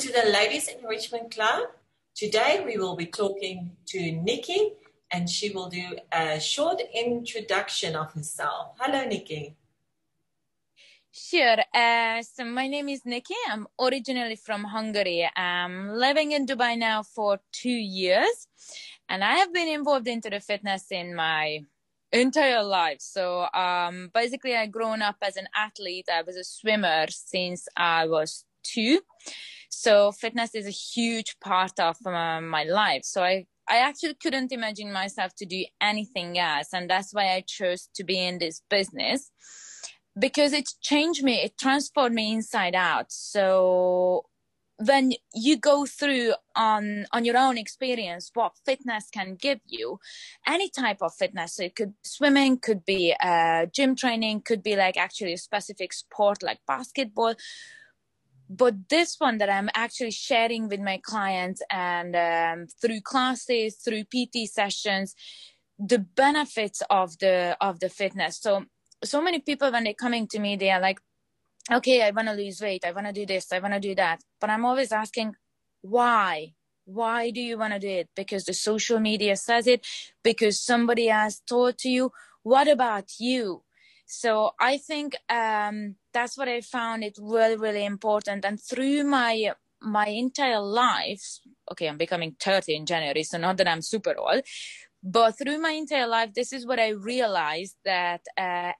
Welcome to the Ladies Enrichment Club. Today we will be talking to Nikki and she will do a short introduction of herself. Hello, Nikki. Sure. So my name is Nikki. I'm originally from Hungary. I'm living in Dubai now for 2 years and I have been involved into the fitness in my entire life. So basically I grown up as an athlete. I was a swimmer since I was 2. So fitness is a huge part of my life. So I actually couldn't imagine myself to do anything else. And that's why I chose to be in this business, because it changed me. It transformed me inside out. So when you go through on your own experience, what fitness can give you, any type of fitness. So it could be swimming, could be gym training, could be like actually a specific sport like basketball. But this one that I'm actually sharing with my clients and through classes, through PT sessions, the benefits of the fitness. So many people, when they're coming to me, they are like, okay, I want to lose weight. I want to do this. I want to do that. But I'm always asking, why? Why do you want to do it? Because the social media says it, because somebody else told you. What about you? So I think that's what I found it really, really important. And through my entire life, okay, I'm becoming 30 in January, so not that I'm super old, but through my entire life, this is what I realized, that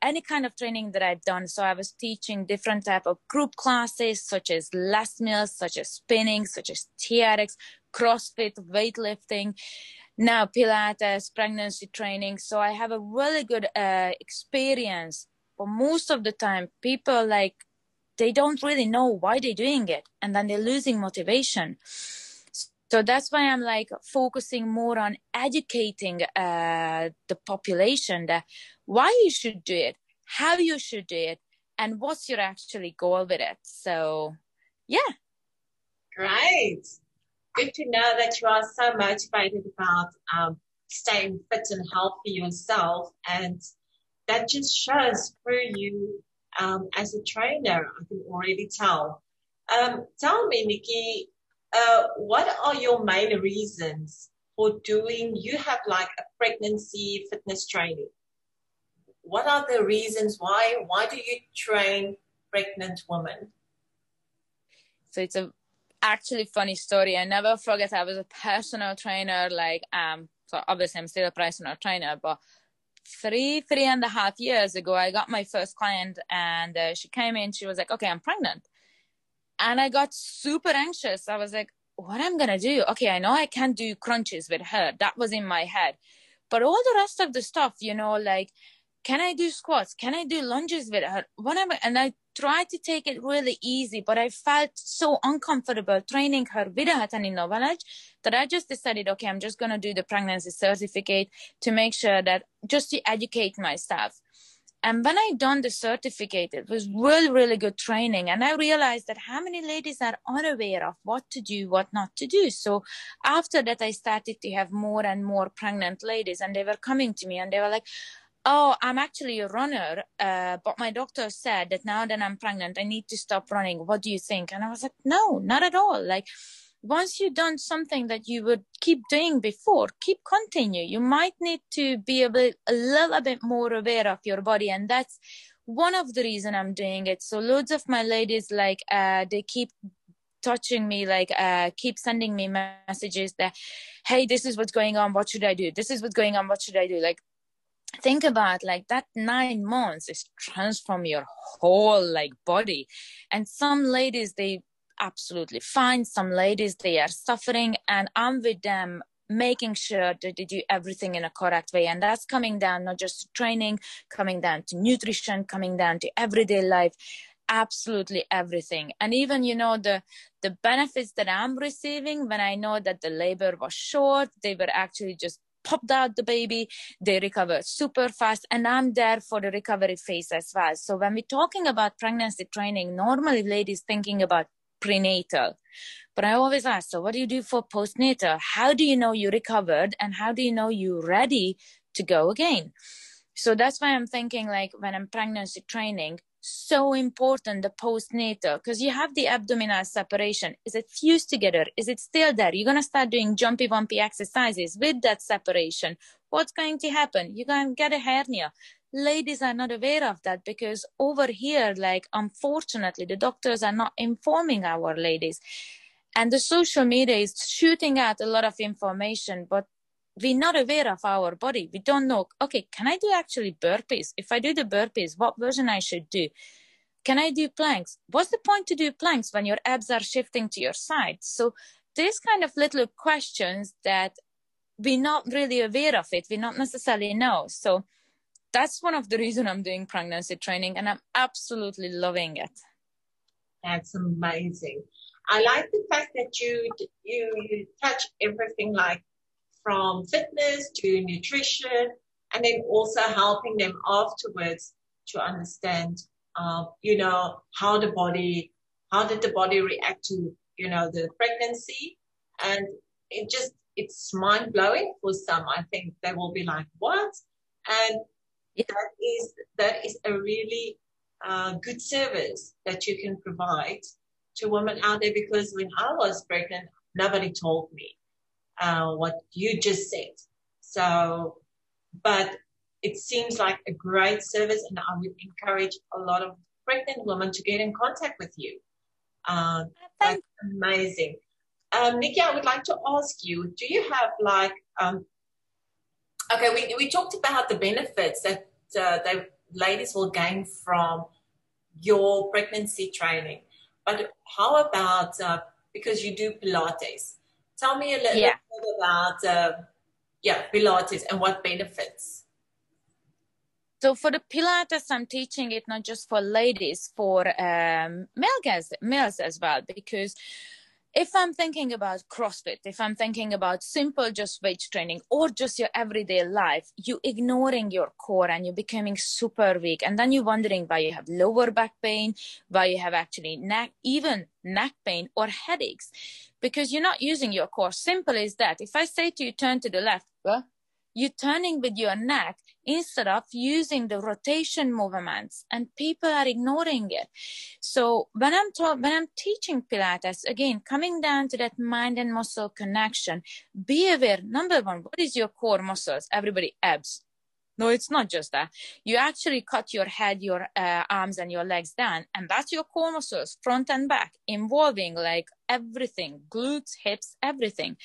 any kind of training that I've done, so I was teaching different type of group classes, such as LES MILLS, such as spinning, such as TRX, CrossFit, weightlifting, now Pilates, pregnancy training. So I have a really good experience. But most of the time, people, like, they don't really know why they're doing it. And then they're losing motivation. So that's why I'm, like, focusing more on educating the population that why you should do it, how you should do it, and what's your actually goal with it. So, yeah. Great. Good to know that you are so motivated about staying fit and healthy yourself, and that just shows through you as a trainer. I can already tell. Tell me, Nikki, what are your main reasons for doing? You have like a pregnancy fitness training. What are the reasons why do you train pregnant women? So it's a actually funny story. I never forget, I was a personal trainer, like so obviously I'm still a personal trainer, but three and a half years ago I got my first client, and she came in, she was like, okay, I'm pregnant. And I got super anxious. I was like, what I'm gonna do? Okay, I know I can't do crunches with her, that was in my head, but all the rest of the stuff, you know, like, can I do squats? Can I do lunges with her? Whatever. And I tried to take it really easy, but I felt so uncomfortable training her without any knowledge that I just decided, okay, I'm just going to do the pregnancy certificate to make sure that, just to educate myself. And when I done the certificate, it was really, really good training. And I realized that how many ladies are unaware of what to do, what not to do. So after that, I started to have more and more pregnant ladies, and they were coming to me and they were like, oh, I'm actually a runner, but my doctor said that now that I'm pregnant, I need to stop running. What do you think? And I was like, no, not at all. Like, once you've done something that you would keep doing before, keep continue. You might need to be a little bit more aware of your body. And that's one of the reasons I'm doing it. So loads of my ladies, like, they keep touching me, like, keep sending me messages that, hey, this is what's going on. What should I do? This is what's going on. What should I do? Like, think about, like, that 9 months is transform your whole, like, body. And some ladies, they absolutely fine. Some ladies, they are suffering, and I'm with them making sure that they do everything in a correct way. And that's coming down, not just to training, coming down to nutrition, coming down to everyday life, absolutely everything. And even, you know, the benefits that I'm receiving when I know that the labor was short, they were actually just popped out the baby, they recover super fast, and I'm there for the recovery phase as well. So when we're talking about pregnancy training, normally ladies thinking about prenatal, but I always ask, so what do you do for postnatal? How do you know you recovered, and how do you know you're ready to go again? So that's why I'm thinking, like, when I'm pregnancy training, so important, the postnatal, because you have the abdominal separation. Is it fused together? Is it still there? You're going to start doing jumpy-bumpy exercises with that separation. What's going to happen? You're going to get a hernia. Ladies are not aware of that, because over here, like, unfortunately, the doctors are not informing our ladies. And the social media is shooting out a lot of information, but we're not aware of our body. We don't know, okay, can I do actually burpees? If I do the burpees, what version I should do? Can I do planks? What's the point to do planks when your abs are shifting to your side? So these kind of little questions that we're not really aware of it. We not necessarily know. So that's one of the reasons I'm doing pregnancy training, and I'm absolutely loving it. That's amazing. I like the fact that you touch everything, like from fitness to nutrition, and then also helping them afterwards to understand, how did the body react to, the pregnancy. And it's mind blowing for some. I think they will be like, what? And yeah, that is a really good service that you can provide to women out there, because when I was pregnant, nobody told me what you just said. So, but it seems like a great service, and I would encourage a lot of pregnant women to get in contact with you. That's amazing. Nikki, I would like to ask you, do you have like, okay, we talked about the benefits that the ladies will gain from your pregnancy training. But how about, because you do Pilates, tell me a little bit about Pilates and what benefits. So for the Pilates, I'm teaching it not just for ladies, for males as well, because if I'm thinking about CrossFit, if I'm thinking about simple just weight training or just your everyday life, you ignoring your core and you're becoming super weak. And then you're wondering why you have lower back pain, why you have actually neck pain or headaches, because you're not using your core. Simple as that. If I say to you, turn to the left, well, you're turning with your neck instead of using the rotation movements, and people are ignoring it. So when I'm teaching Pilates, again, coming down to that mind and muscle connection, be aware, number one, what is your core muscles? Everybody, abs. No, it's not just that. You actually cut your head, your arms and your legs down, and that's your core muscles, front and back, involving like everything, glutes, hips, everything.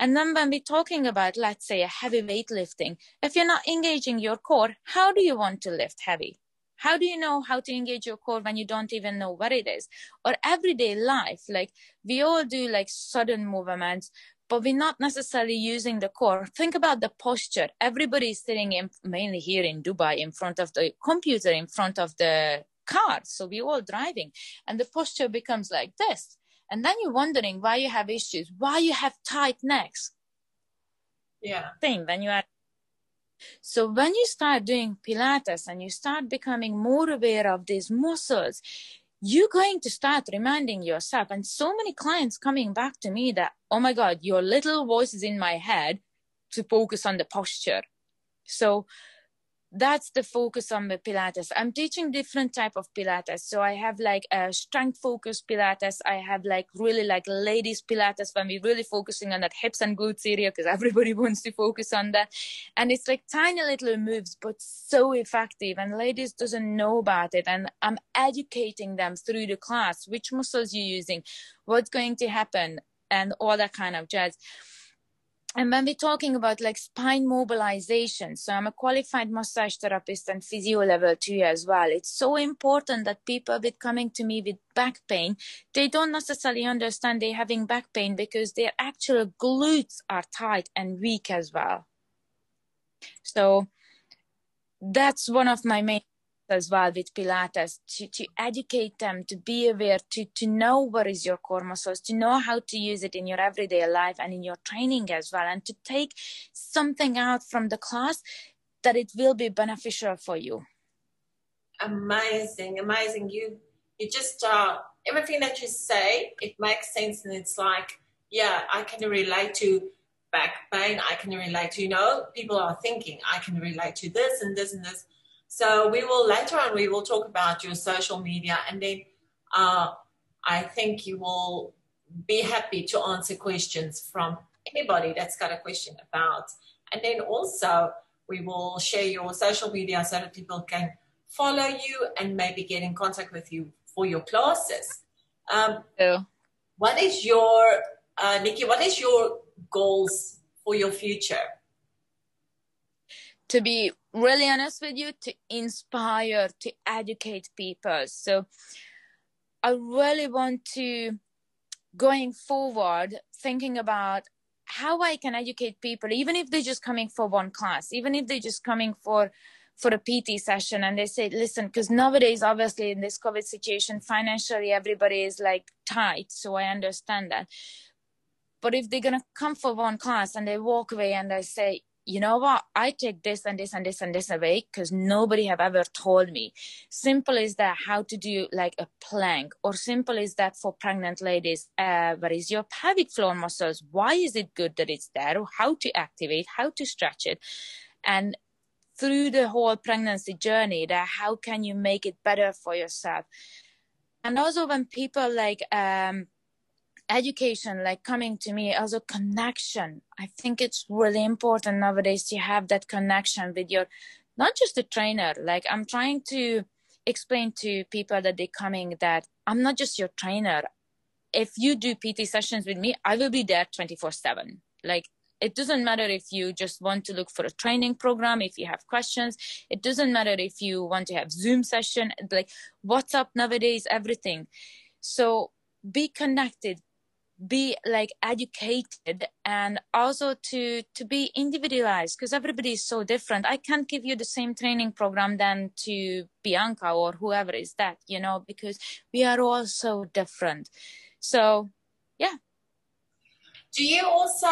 And then when we're talking about, let's say, a heavy weightlifting, if you're not engaging your core, how do you want to lift heavy? How do you know how to engage your core when you don't even know what it is? Or everyday life, like we all do like sudden movements, but we're not necessarily using the core. Think about the posture. Everybody is sitting in, mainly here in Dubai, in front of the computer, in front of the car. So we're all driving, and the posture becomes like this. And then you're wondering why you have issues, why you have tight necks. Yeah. Thing when you are. So when you start doing Pilates and you start becoming more aware of these muscles, you're going to start reminding yourself. And so many clients coming back to me that, oh my God, your little voice is in my head to focus on the posture. So that's the focus on the Pilates. I'm teaching different type of Pilates. So I have like a strength focused Pilates. I have like really like ladies Pilates when we're really focusing on that hips and glutes area, because everybody wants to focus on that. And it's like tiny little moves, but so effective. And ladies doesn't know about it. And I'm educating them through the class, which muscles you're using, what's going to happen, and all that kind of jazz. And when we're talking about like spine mobilization, so I'm a qualified massage therapist and physio level 2 as well. It's so important that people with coming to me with back pain, they don't necessarily understand they're having back pain because their actual glutes are tight and weak as well. So that's one of my main as well with Pilates, to educate them, to be aware, to know what is your core muscles, to know how to use it in your everyday life and in your training as well, and to take something out from the class that it will be beneficial for you. Amazing, amazing. You just, everything that you say, it makes sense, and it's like, yeah, I can relate to back pain, I can relate to, people are thinking, I can relate to this and this and this. So we will later on, we will talk about your social media, and then I think you will be happy to answer questions from anybody that's got a question about. And then also we will share your social media so that people can follow you and maybe get in contact with you for your classes. What is your, Nikki, what is your goals for your future? To be really honest with you, to inspire, to educate people. So I really want to, going forward, thinking about how I can educate people, even if they're just coming for one class, even if they're just coming for a PT session, and they say, listen, because nowadays, obviously, in this COVID situation, financially, everybody is like tight, so I understand that. But if they're going to come for one class and they walk away and they say, you know what, I take this and this and this and this away because nobody have ever told me. Simple is that how to do like a plank, or simple is that for pregnant ladies, what is your pelvic floor muscles? Why is it good that it's there? Or how to activate, how to stretch it. And through the whole pregnancy journey, that how can you make it better for yourself? And also when people like, education, like coming to me, also connection. I think it's really important nowadays to have that connection with your, not just the trainer. Like I'm trying to explain to people that they're coming that I'm not just your trainer. If you do PT sessions with me, I will be there 24/7. Like it doesn't matter if you just want to look for a training program, if you have questions, it doesn't matter if you want to have Zoom session, like WhatsApp nowadays, everything. So be connected, be like educated, and also to be individualized, because everybody is so different. I can't give you the same training program than to Bianca or whoever is that, you know, because we are all so different. So yeah. Do you also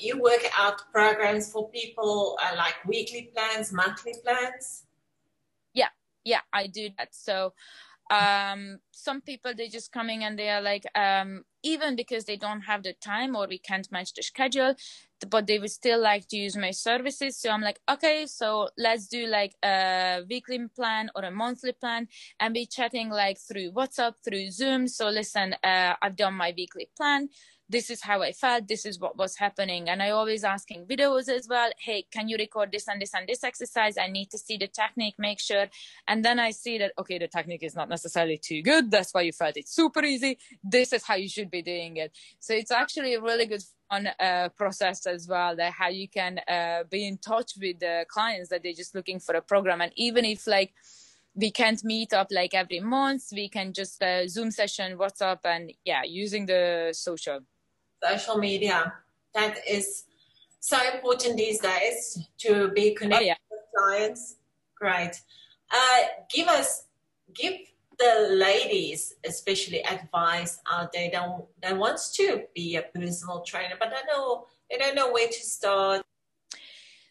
you work out programs for people like weekly plans, monthly plans? Yeah, I do that. So some people, they're just coming and they are like, even because they don't have the time or we can't match the schedule, but they would still like to use my services. So I'm like, okay, so let's do like a weekly plan or a monthly plan, and be chatting like through WhatsApp, through Zoom. So listen, I've done my weekly plan. This is how I felt. This is what was happening. And I always asking videos as well. Hey, can you record this and this and this exercise? I need to see the technique, make sure. And then I see that, okay, the technique is not necessarily too good. That's why you felt it's super easy. This is how you should be doing it. So it's actually a really good fun process as well, that how you can be in touch with the clients that they're just looking for a program. And even if like we can't meet up like every month, we can just Zoom session, WhatsApp, and yeah, using the social media. That is so important these days, to be connected with clients. Great. Give the ladies especially advice out there that wants to be a personal trainer, but they don't know where to start.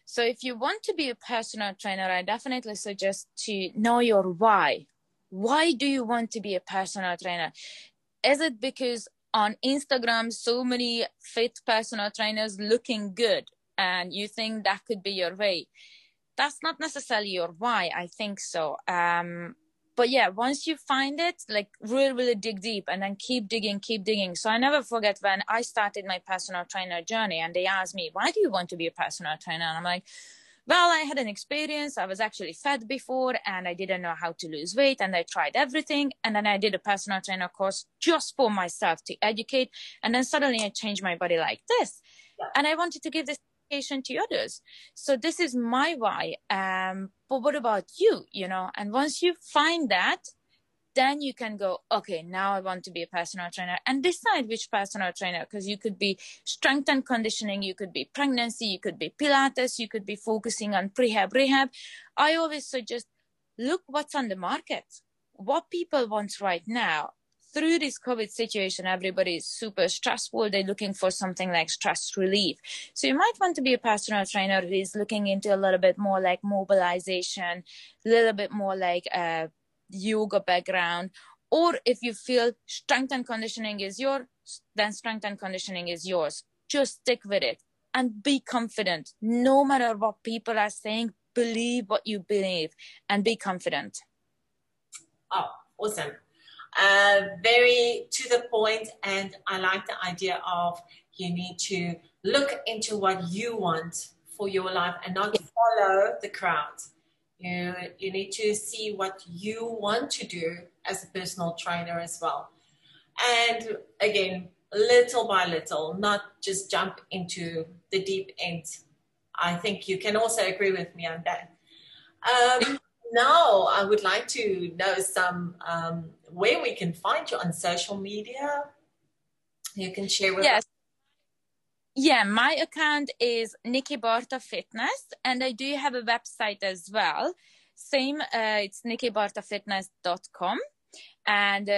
So if you want to be a personal trainer, I definitely suggest to know your why. Why do you want to be a personal trainer? Is it because on Instagram, so many fit personal trainers looking good, and you think that could be your way? That's not necessarily your why, I think so. But yeah, once you find it, like really, really dig deep, and then keep digging. So I never forget when I started my personal trainer journey, and they asked me, why do you want to be a personal trainer? And I'm like, well, I had an experience. I was actually fat before and I didn't know how to lose weight, and I tried everything. And then I did a personal trainer course just for myself to educate. And then suddenly I changed my body like this. Yeah. And I wanted to give this education to others. So this is my why. But what about you, you know? And once you find that, then you can go, okay, now I want to be a personal trainer, and decide which personal trainer, because you could be strength and conditioning, you could be pregnancy, you could be Pilates, you could be focusing on prehab, rehab. I always suggest, look what's on the market, what people want right now. Through this COVID situation, everybody is super stressful. They're looking for something like stress relief. So you might want to be a personal trainer who is looking into a little bit more like mobilization, a little bit more like yoga background. Or if you feel strength and conditioning is yours, then strength and conditioning is yours. Just stick with it and be confident. No matter what people are saying, believe what you believe and be confident. Oh, awesome. Very to the point, and I like the idea of you need to look into what you want for your life and not follow the crowd. You need to see what you want to do as a personal trainer as well. And again, little by little, not just jump into the deep end. I think you can also agree with me on that. Now, I would like to know some where we can find you on social media. You can share with us. Yeah, my account is Nikki Barta Fitness, and I do have a website as well. Same, it's NikkiBartaFitness.com. And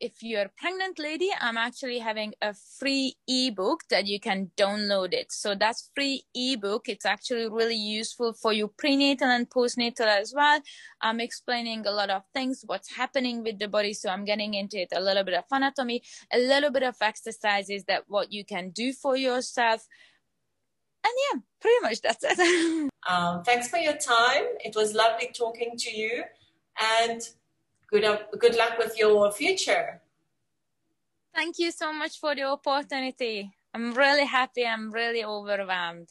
if you're a pregnant lady, I'm actually having a free ebook that you can download it. So that's free ebook. It's actually really useful for you prenatal and postnatal as well. I'm explaining a lot of things, what's happening with the body. So I'm getting into it, a little bit of anatomy, a little bit of exercises that what you can do for yourself. And yeah, pretty much that's it. Thanks for your time. It was lovely talking to you. And good luck with your future. Thank you so much for the opportunity. I'm really happy. I'm really overwhelmed.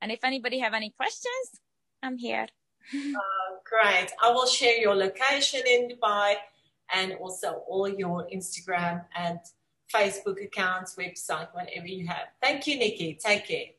And if anybody have any questions, I'm here. Great. I will share your location in Dubai and also all your Instagram and Facebook accounts, website, whatever you have. Thank you, Nikki. Take care.